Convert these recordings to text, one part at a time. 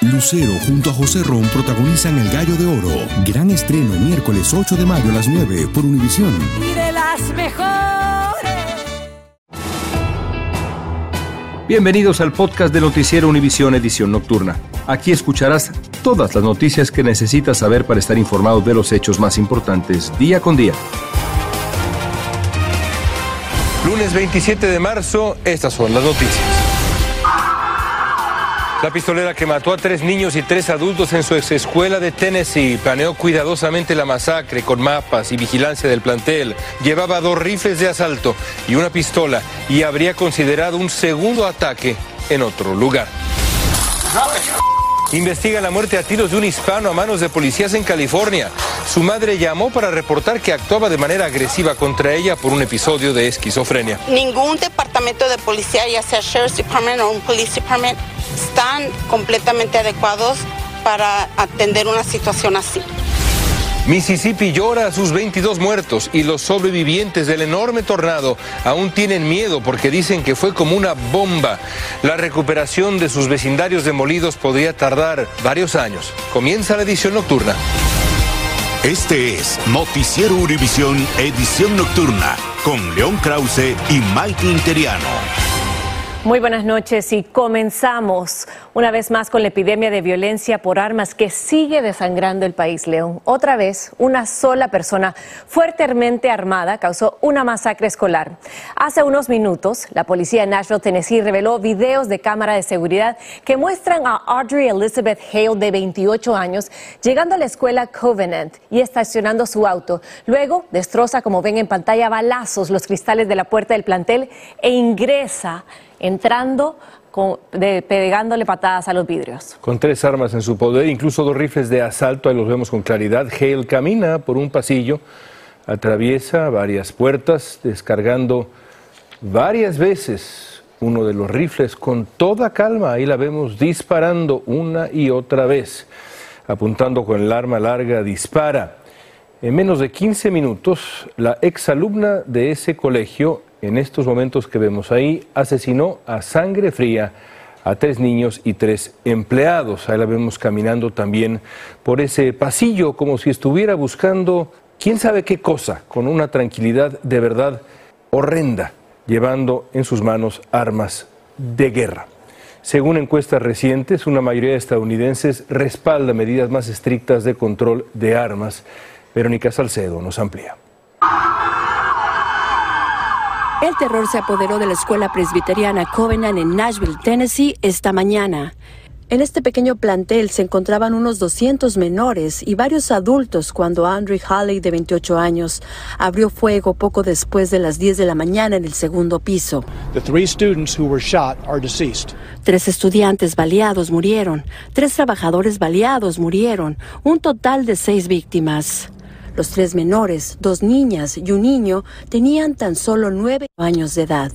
Lucero junto a José Ron protagonizan El gallo de oro. Gran estreno miércoles 8 de mayo a las 9 por Univisión. Y de las mejores. Bienvenidos al podcast de Noticiero Univisión Edición Nocturna. Aquí escucharás todas las noticias que necesitas saber para estar informado de los hechos más importantes día con día. Lunes 27 de marzo, estas son las noticias. La pistolera que mató a 3 niños y 3 adultos en su exescuela de Tennessee planeó cuidadosamente la masacre con mapas y vigilancia del plantel. Llevaba 2 rifles de asalto y una pistola y habría considerado un segundo ataque en otro lugar. Investiga la muerte a tiros de un hispano a manos de policías en California. Su madre llamó para reportar que actuaba de manera agresiva contra ella por un episodio de esquizofrenia. Ningún departamento de policía, ya sea Sheriff's Department o un Police Department, están completamente adecuados para atender una situación así. Mississippi llora a sus 22 muertos y los sobrevivientes del enorme tornado aún tienen miedo porque dicen que fue como una bomba. La recuperación de sus vecindarios demolidos podría tardar varios años. Comienza la edición nocturna. Este es Noticiero Univisión Edición Nocturna con León Krause y Mike Interiano. Muy buenas noches y comenzamos una vez más con la epidemia de violencia por armas que sigue desangrando el país, León. Otra vez, una sola persona fuertemente armada causó una masacre escolar. Hace unos minutos, la policía de Nashville, Tennessee, reveló videos de cámara de seguridad que muestran a Audrey Elizabeth Hale, de 28 años, llegando a la escuela Covenant y estacionando su auto. Luego, destroza, como ven en pantalla, balazos los cristales de la puerta del plantel e ingresa entrando, pegándole patadas a los vidrios. Con 3 armas en su poder, incluso 2 rifles de asalto, ahí los vemos con claridad. Hale camina por un pasillo, atraviesa varias puertas, descargando varias veces uno de los rifles con toda calma. Ahí la vemos disparando una y otra vez, apuntando con el arma larga, dispara. En menos de 15 minutos, la exalumna de ese colegio, en estos momentos que vemos ahí, asesinó a sangre fría a 3 niños y 3 empleados. Ahí la vemos caminando también por ese pasillo como si estuviera buscando quién sabe qué cosa, con una tranquilidad de verdad horrenda, llevando en sus manos armas de guerra. Según encuestas recientes, una mayoría de estadounidenses respalda medidas más estrictas de control de armas. Verónica Salcedo nos amplía. El terror se apoderó de la escuela presbiteriana Covenant en Nashville, Tennessee, esta mañana. En este pequeño plantel se encontraban unos 200 menores y varios adultos cuando Andrew Halley, de 28 años, abrió fuego poco después de las 10 de la mañana en el segundo piso. 3 estudiantes baleados murieron, 3 trabajadores baleados murieron, un total de 6 víctimas. Los 3 menores, 2 niñas y un niño, tenían tan solo 9 años de edad.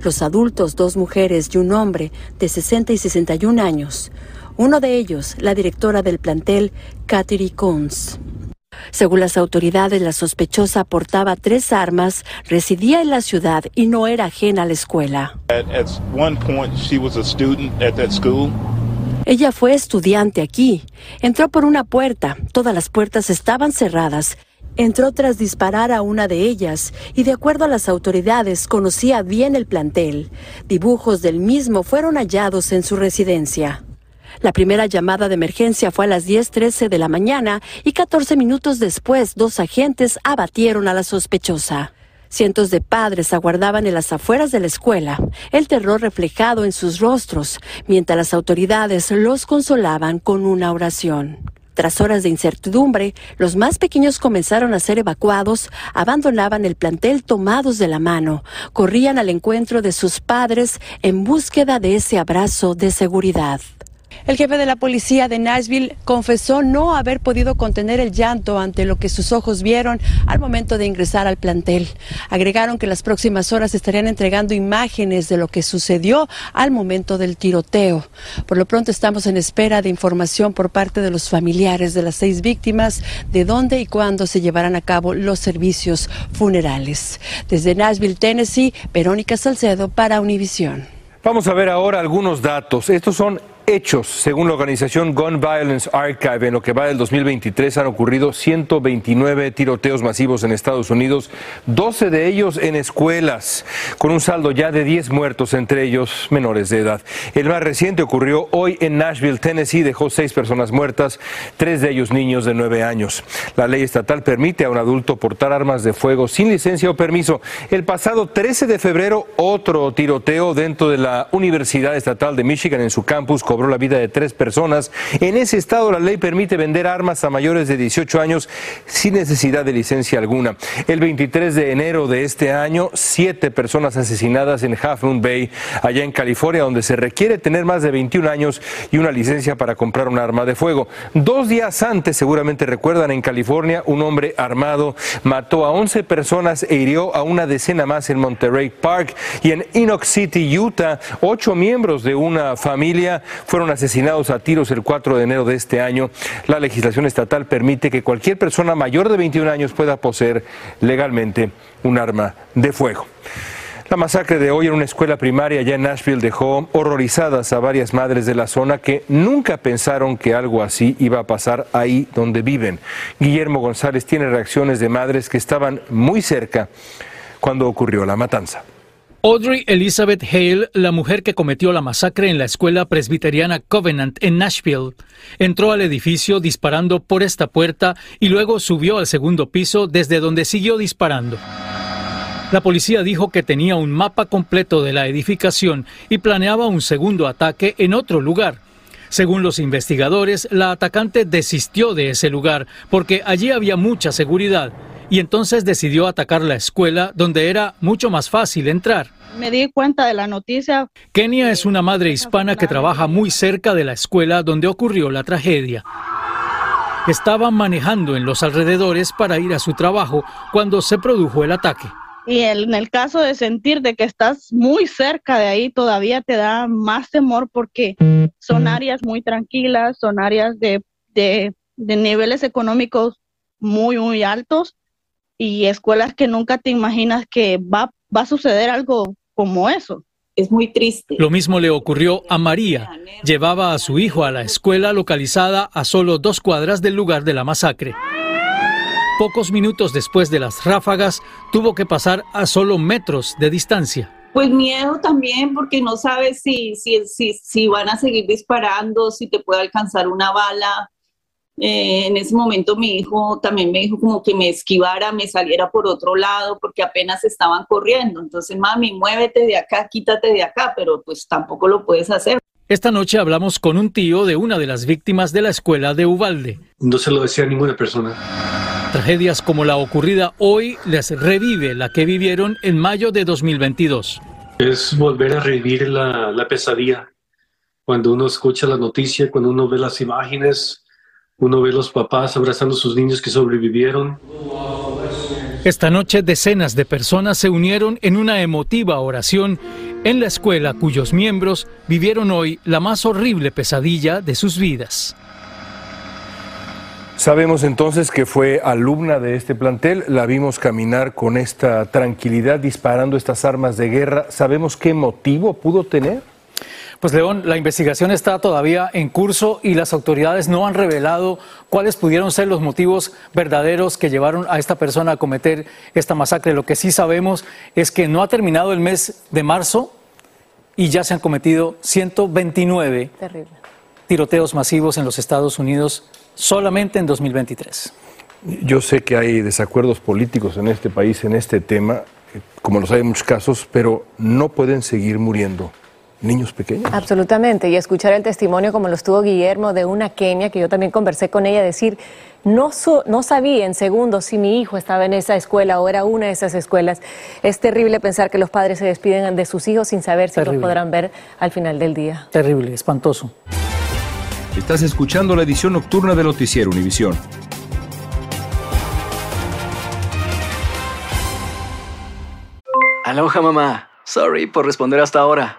Los adultos, 2 mujeres y un hombre de 60 y 61 años. Uno de ellos, la directora del plantel, Kateri Coons. Según las autoridades, la sospechosa portaba 3 armas, residía en la ciudad y no era ajena a la escuela. Ella fue estudiante aquí. Entró por una puerta, todas las puertas estaban cerradas. Entró tras disparar a una de ellas y, de acuerdo a las autoridades, conocía bien el plantel. Dibujos del mismo fueron hallados en su residencia. La primera llamada de emergencia fue a las 10:13 de la mañana y 14 minutos después 2 agentes abatieron a la sospechosa. Cientos de padres aguardaban en las afueras de la escuela, el terror reflejado en sus rostros, mientras las autoridades los consolaban con una oración. Tras horas de incertidumbre, los más pequeños comenzaron a ser evacuados, abandonaban el plantel tomados de la mano, corrían al encuentro de sus padres en búsqueda de ese abrazo de seguridad. El jefe de la policía de Nashville confesó no haber podido contener el llanto ante lo que sus ojos vieron al momento de ingresar al plantel. Agregaron que las próximas horas estarían entregando imágenes de lo que sucedió al momento del tiroteo. Por lo pronto estamos en espera de información por parte de los familiares de las 6 víctimas de dónde y cuándo se llevarán a cabo los servicios funerales. Desde Nashville, Tennessee, Verónica Salcedo para Univisión. Vamos a ver ahora algunos datos. Estos son hechos. Según la organización Gun Violence Archive, en lo que va del 2023 han ocurrido 129 tiroteos masivos en Estados Unidos, 12 de ellos en escuelas, con un saldo ya de 10 muertos, entre ellos menores de edad. El más reciente ocurrió hoy en Nashville, Tennessee, dejó 6 personas muertas, 3 de ellos niños de 9 años. La ley estatal permite a un adulto portar armas de fuego sin licencia o permiso. El pasado 13 de febrero, otro tiroteo dentro de la Universidad Estatal de Michigan en su campus cobró la vida de 3 personas. En ese estado la ley permite vender armas a mayores de 18 años sin necesidad de licencia alguna. El 23 de enero de este año, 7 personas asesinadas en Half Moon Bay, allá en California, donde se requiere tener más de 21 años y una licencia para comprar un arma de fuego. 2 días antes, seguramente recuerdan, en California, un hombre armado mató a 11 personas e hirió a una decena más en Monterey Park, y en Enoch City, Utah, 8 miembros de una familia fueron asesinados a tiros el 4 de enero de este año. La legislación estatal permite que cualquier persona mayor de 21 años pueda poseer legalmente un arma de fuego. La masacre de hoy en una escuela primaria allá en Nashville dejó horrorizadas a varias madres de la zona que nunca pensaron que algo así iba a pasar ahí donde viven. Guillermo González tiene reacciones de madres que estaban muy cerca cuando ocurrió la matanza. Audrey Elizabeth Hale, la mujer que cometió la masacre en la escuela presbiteriana Covenant en Nashville, entró al edificio disparando por esta puerta y luego subió al segundo piso, desde donde siguió disparando. La policía dijo que tenía un mapa completo de la edificación y planeaba un segundo ataque en otro lugar. Según los investigadores, la atacante desistió de ese lugar porque allí había mucha seguridad, y entonces decidió atacar la escuela, donde era mucho más fácil entrar. Me di cuenta de la noticia. Kenia es una madre hispana que trabaja muy cerca de la escuela donde ocurrió la tragedia. Estaba manejando en los alrededores para ir a su trabajo cuando se produjo el ataque. Y en el caso de sentir de que estás muy cerca de ahí, todavía te da más temor porque son áreas muy tranquilas, son áreas de niveles económicos muy, muy altos, y escuelas que nunca te imaginas que va a suceder algo como eso. Es muy triste. Lo mismo le ocurrió a María. Llevaba a su hijo a la escuela localizada a solo 2 cuadras del lugar de la masacre. Pocos minutos después de las ráfagas, tuvo que pasar a solo metros de distancia. Pues miedo también, porque no sabes si van a seguir disparando, si te puede alcanzar una bala. En ese momento mi hijo también me dijo como que me esquivara, me saliera por otro lado, porque apenas estaban corriendo. Entonces, mami, muévete de acá, quítate de acá, pero pues tampoco lo puedes hacer. Esta noche hablamos con un tío de una de las víctimas de la escuela de Uvalde. No se lo decía a ninguna persona. Tragedias como la ocurrida hoy les revive la que vivieron en mayo de 2022. Es volver a revivir la pesadilla. Cuando uno escucha la noticia, cuando uno ve las imágenes, uno ve los papás abrazando a sus niños que sobrevivieron. Esta noche decenas de personas se unieron en una emotiva oración en la escuela cuyos miembros vivieron hoy la más horrible pesadilla de sus vidas. Sabemos entonces que fue alumna de este plantel, la vimos caminar con esta tranquilidad disparando estas armas de guerra. ¿Sabemos qué motivo pudo tener? Pues León, la investigación está todavía en curso y las autoridades no han revelado cuáles pudieron ser los motivos verdaderos que llevaron a esta persona a cometer esta masacre. Lo que sí sabemos es que no ha terminado el mes de marzo y ya se han cometido 129 tiroteos masivos en los Estados Unidos solamente en 2023. Yo sé que hay desacuerdos políticos en este país, en este tema, como los hay en muchos casos, pero no pueden seguir muriendo niños pequeños. Absolutamente, y escuchar el testimonio como lo estuvo Guillermo de una Kenia, que yo también conversé con ella, decir, no sabía en segundos si mi hijo estaba en esa escuela o era una de esas escuelas. Es terrible pensar que los padres se despiden de sus hijos sin saber si los podrán ver al final del día. Terrible, espantoso. Estás escuchando la edición nocturna de Noticiero Univisión. Aloha, mamá. Sorry por responder hasta ahora.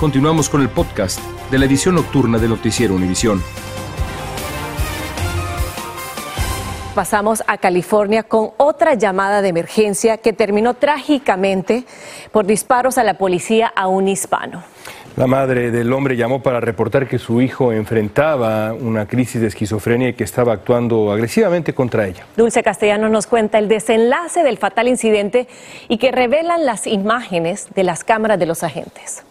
Continuamos con el podcast de la edición nocturna de Noticiero Univisión. Pasamos a California con otra llamada de emergencia que terminó trágicamente por disparos a la policía a un hispano. La madre del hombre llamó para reportar que su hijo enfrentaba una crisis de esquizofrenia y que estaba actuando agresivamente contra ella. Dulce Castellano nos cuenta el desenlace del fatal incidente y que revelan las imágenes de las cámaras de los agentes.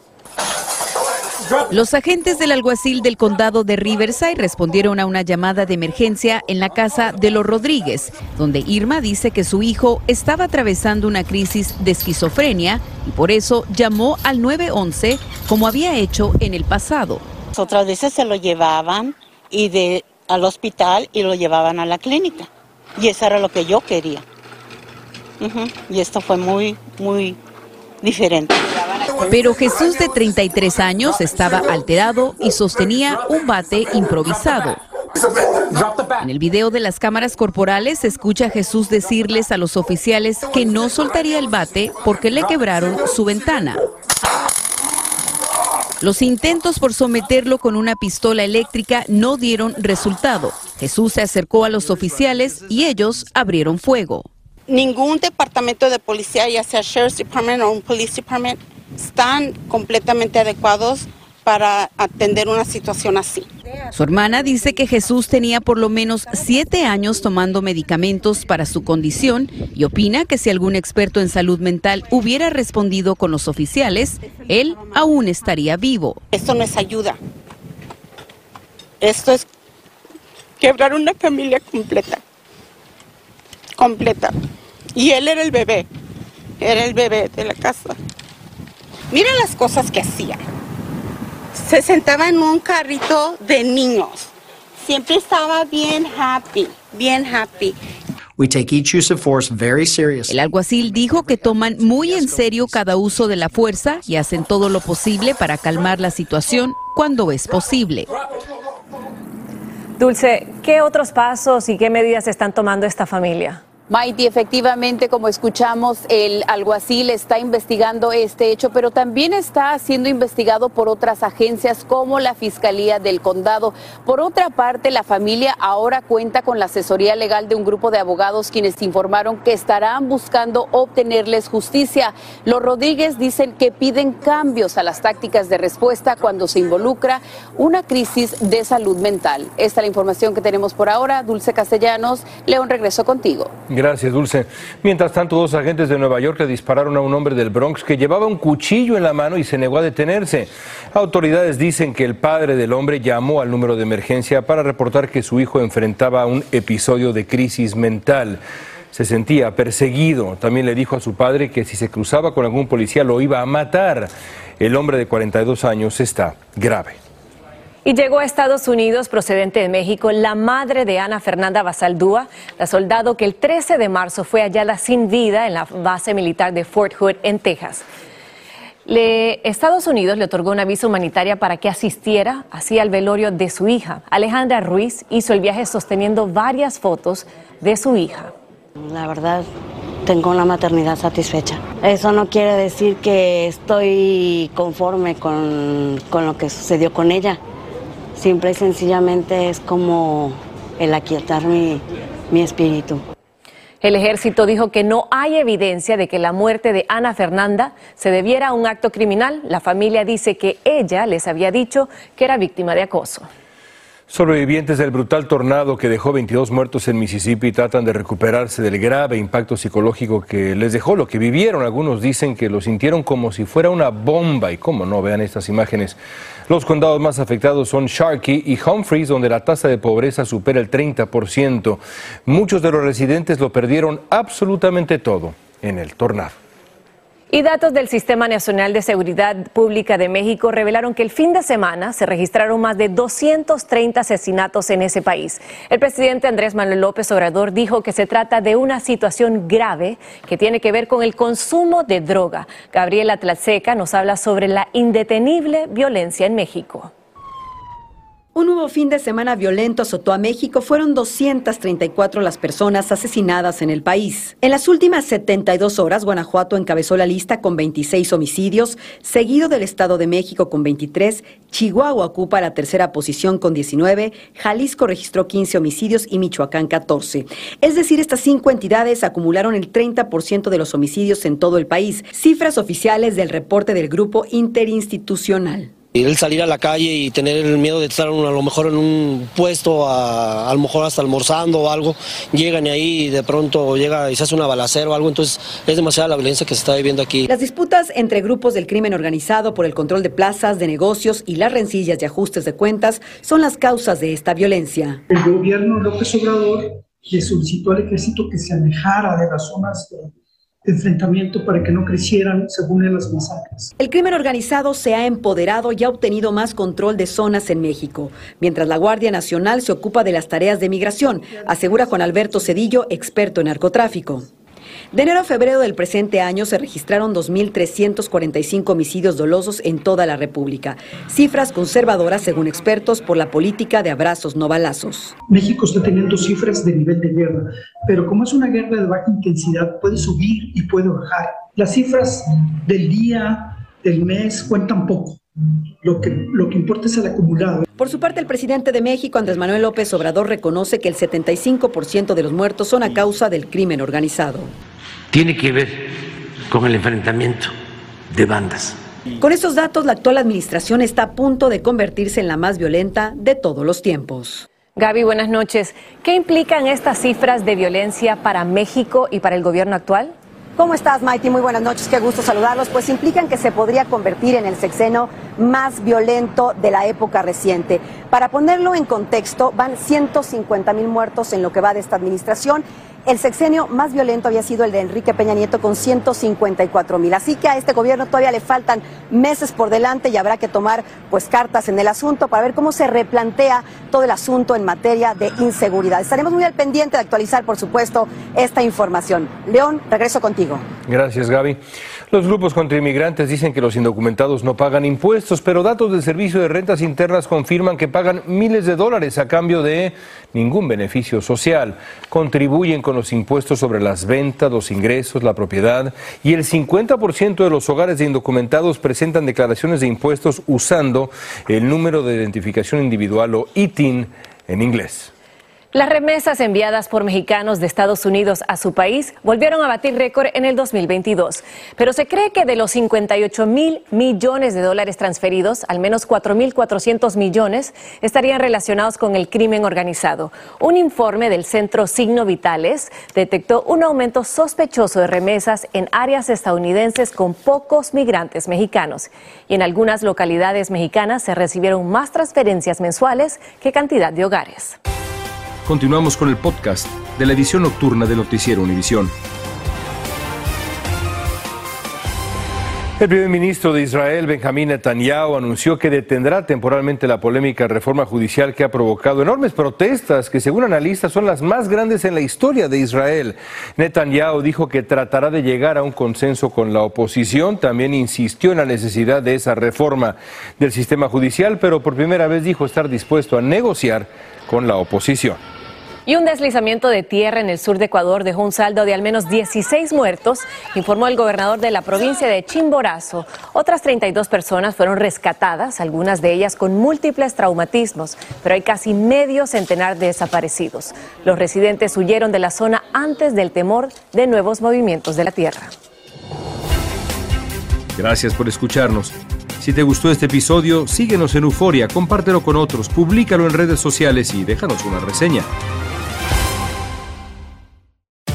Los agentes del alguacil del condado de Riverside respondieron a una llamada de emergencia en la casa de los Rodríguez, donde Irma dice que su hijo estaba atravesando una crisis de esquizofrenia y por eso llamó al 911 como había hecho en el pasado. Otras veces se lo llevaban al hospital y lo llevaban a la clínica, y eso era lo que yo quería. Y esto fue muy, muy diferente. Pero Jesús, de 33 años, estaba alterado y sostenía un bate improvisado. En el video de las cámaras corporales se escucha a Jesús decirles a los oficiales que no soltaría el bate porque le quebraron su ventana. Los intentos por someterlo con una pistola eléctrica no dieron resultado. Jesús se acercó a los oficiales y ellos abrieron fuego. Ningún departamento de policía, ya sea Sheriff's Department o un Police Department, están completamente adecuados para atender una situación así. Su hermana dice que Jesús tenía por lo menos 7 años tomando medicamentos para su condición y opina que si algún experto en salud mental hubiera respondido con los oficiales, él aún estaría vivo. Esto no es ayuda. Esto es quebrar una familia completa. Y él era el bebé de la casa. Mira las cosas que hacía. Se sentaba en un carrito de niños. Siempre estaba bien happy. We take each use of force very seriously. El alguacil dijo que toman muy en serio cada uso de la fuerza y hacen todo lo posible para calmar la situación cuando es posible. Dulce, ¿qué otros pasos y qué medidas están tomando esta familia? Maite, efectivamente, como escuchamos, el alguacil está investigando este hecho, pero también está siendo investigado por otras agencias como la Fiscalía del Condado. Por otra parte, la familia ahora cuenta con la asesoría legal de un grupo de abogados quienes informaron que estarán buscando obtenerles justicia. Los Rodríguez dicen que piden cambios a las tácticas de respuesta cuando se involucra una crisis de salud mental. Esta es la información que tenemos por ahora. Dulce Castellanos, León, regreso contigo. Gracias, Dulce. Mientras tanto, 2 agentes de Nueva York le dispararon a un hombre del Bronx que llevaba un cuchillo en la mano y se negó a detenerse. Autoridades dicen que el padre del hombre llamó al número de emergencia para reportar que su hijo enfrentaba un episodio de crisis mental. Se sentía perseguido. También le dijo a su padre que si se cruzaba con algún policía lo iba a matar. El hombre de 42 años está grave. Y llegó a Estados Unidos, procedente de México, la madre de Ana Fernanda Basaldúa, la soldado que el 13 de marzo fue hallada sin vida en la base militar de Fort Hood, en Texas. Estados Unidos le otorgó una visa humanitaria para que asistiera así al velorio de su hija. Alejandra Ruiz hizo el viaje sosteniendo varias fotos de su hija. La verdad, tengo una maternidad satisfecha. Eso no quiere decir que estoy conforme con lo que sucedió con ella. Simple y sencillamente es como el aquietar mi espíritu. El ejército dijo que no hay evidencia de que la muerte de Ana Fernanda se debiera a un acto criminal. La familia dice que ella les había dicho que era víctima de acoso. Sobrevivientes del brutal tornado que dejó 22 muertos en Mississippi tratan de recuperarse del grave impacto psicológico que les dejó lo que vivieron. Algunos dicen que lo sintieron como si fuera una bomba y cómo no, vean estas imágenes. Los condados más afectados son Sharkey y Humphreys, donde la tasa de pobreza supera el 30%. Muchos de los residentes lo perdieron absolutamente todo en el tornado. Y datos del Sistema Nacional de Seguridad Pública de México revelaron que el fin de semana se registraron más de 230 asesinatos en ese país. El presidente Andrés Manuel López Obrador dijo que se trata de una situación grave que tiene que ver con el consumo de droga. Gabriela Tlaseca nos habla sobre la indetenible violencia en México. Un nuevo fin de semana violento azotó a México. Fueron 234 las personas asesinadas en el país. En las últimas 72 horas, Guanajuato encabezó la lista con 26 homicidios, seguido del Estado de México con 23, Chihuahua ocupa la tercera posición con 19, Jalisco registró 15 homicidios y Michoacán 14. Es decir, estas 5 entidades acumularon el 30% de los homicidios en todo el país, cifras oficiales del reporte del Grupo Interinstitucional. El salir a la calle y tener el miedo de estar a lo mejor en un puesto, a lo mejor hasta almorzando o algo, llegan ahí y de pronto llega y se hace una balacera o algo, entonces es demasiada la violencia que se está viviendo aquí. Las disputas entre grupos del crimen organizado por el control de plazas, de negocios y las rencillas de ajustes de cuentas son las causas de esta violencia. El gobierno López Obrador le solicitó al ejército que se alejara de las zonas de enfrentamiento para que no crecieran según en las masacres. El crimen organizado se ha empoderado y ha obtenido más control de zonas en México, mientras la Guardia Nacional se ocupa de las tareas de migración, asegura Juan Alberto Cedillo, experto en narcotráfico. De enero a febrero del presente año se registraron 2.345 homicidios dolosos en toda la República, cifras conservadoras según expertos por la política de abrazos no balazos. México está teniendo cifras de nivel de guerra, pero como es una guerra de baja intensidad puede subir y puede bajar. Las cifras del día, del mes cuentan poco. Lo que importa es el acumulado. Por su parte, el presidente de México, Andrés Manuel López Obrador, reconoce que el 75% de los muertos son a causa del crimen organizado. Tiene que ver con el enfrentamiento de bandas. Con estos datos, la actual administración está a punto de convertirse en la más violenta de todos los tiempos. Gaby, buenas noches. ¿Qué implican estas cifras de violencia para México y para el gobierno actual? ¿Cómo estás, Maite? Muy buenas noches, qué gusto saludarlos. Pues implican que se podría convertir en el sexenio más violento de la época reciente. Para ponerlo en contexto, van 150,000 muertos en lo que va de esta administración. El sexenio más violento había sido el de Enrique Peña Nieto con 154,000. Así que a este gobierno todavía le faltan meses por delante y habrá que tomar pues cartas en el asunto para ver cómo se replantea todo el asunto en materia de inseguridad. Estaremos muy al pendiente de actualizar, por supuesto, esta información. León, regreso contigo. Gracias, Gaby. Los grupos contra inmigrantes dicen que los indocumentados no pagan impuestos, pero datos del Servicio de Rentas Internas confirman que pagan miles de dólares a cambio de ningún beneficio social. Contribuyen con los impuestos sobre las ventas, los ingresos, la propiedad, y el 50% de los hogares de indocumentados presentan declaraciones de impuestos usando el número de identificación individual o ITIN en inglés. Las remesas enviadas por mexicanos de Estados Unidos a su país volvieron a batir récord en el 2022. Pero se cree que de los 58,000 millones de dólares transferidos, al menos 4,400 millones estarían relacionados con el crimen organizado. Un informe del Centro Signo Vitales detectó un aumento sospechoso de remesas en áreas estadounidenses con pocos migrantes mexicanos. Y en algunas localidades mexicanas se recibieron más transferencias mensuales que cantidad de hogares. Continuamos con el podcast de la edición nocturna de Noticiero Univisión. El primer ministro de Israel, Benjamín Netanyahu, anunció que detendrá temporalmente la polémica reforma judicial que ha provocado enormes protestas que, según analistas, son las más grandes en la historia de Israel. Netanyahu dijo que tratará de llegar a un consenso con la oposición. También insistió en la necesidad de esa reforma del sistema judicial, pero por primera vez dijo estar dispuesto a negociar con la oposición. Y un deslizamiento de tierra en el sur de Ecuador dejó un saldo de al menos 16 muertos, informó el gobernador de la provincia de Chimborazo. Otras 32 personas fueron rescatadas, algunas de ellas con múltiples traumatismos, pero hay casi medio centenar de desaparecidos. Los residentes huyeron de la zona antes del temor de nuevos movimientos de la tierra. Gracias por escucharnos. Si te gustó este episodio, síguenos en Euforia, compártelo con otros, publícalo en redes sociales y déjanos una reseña.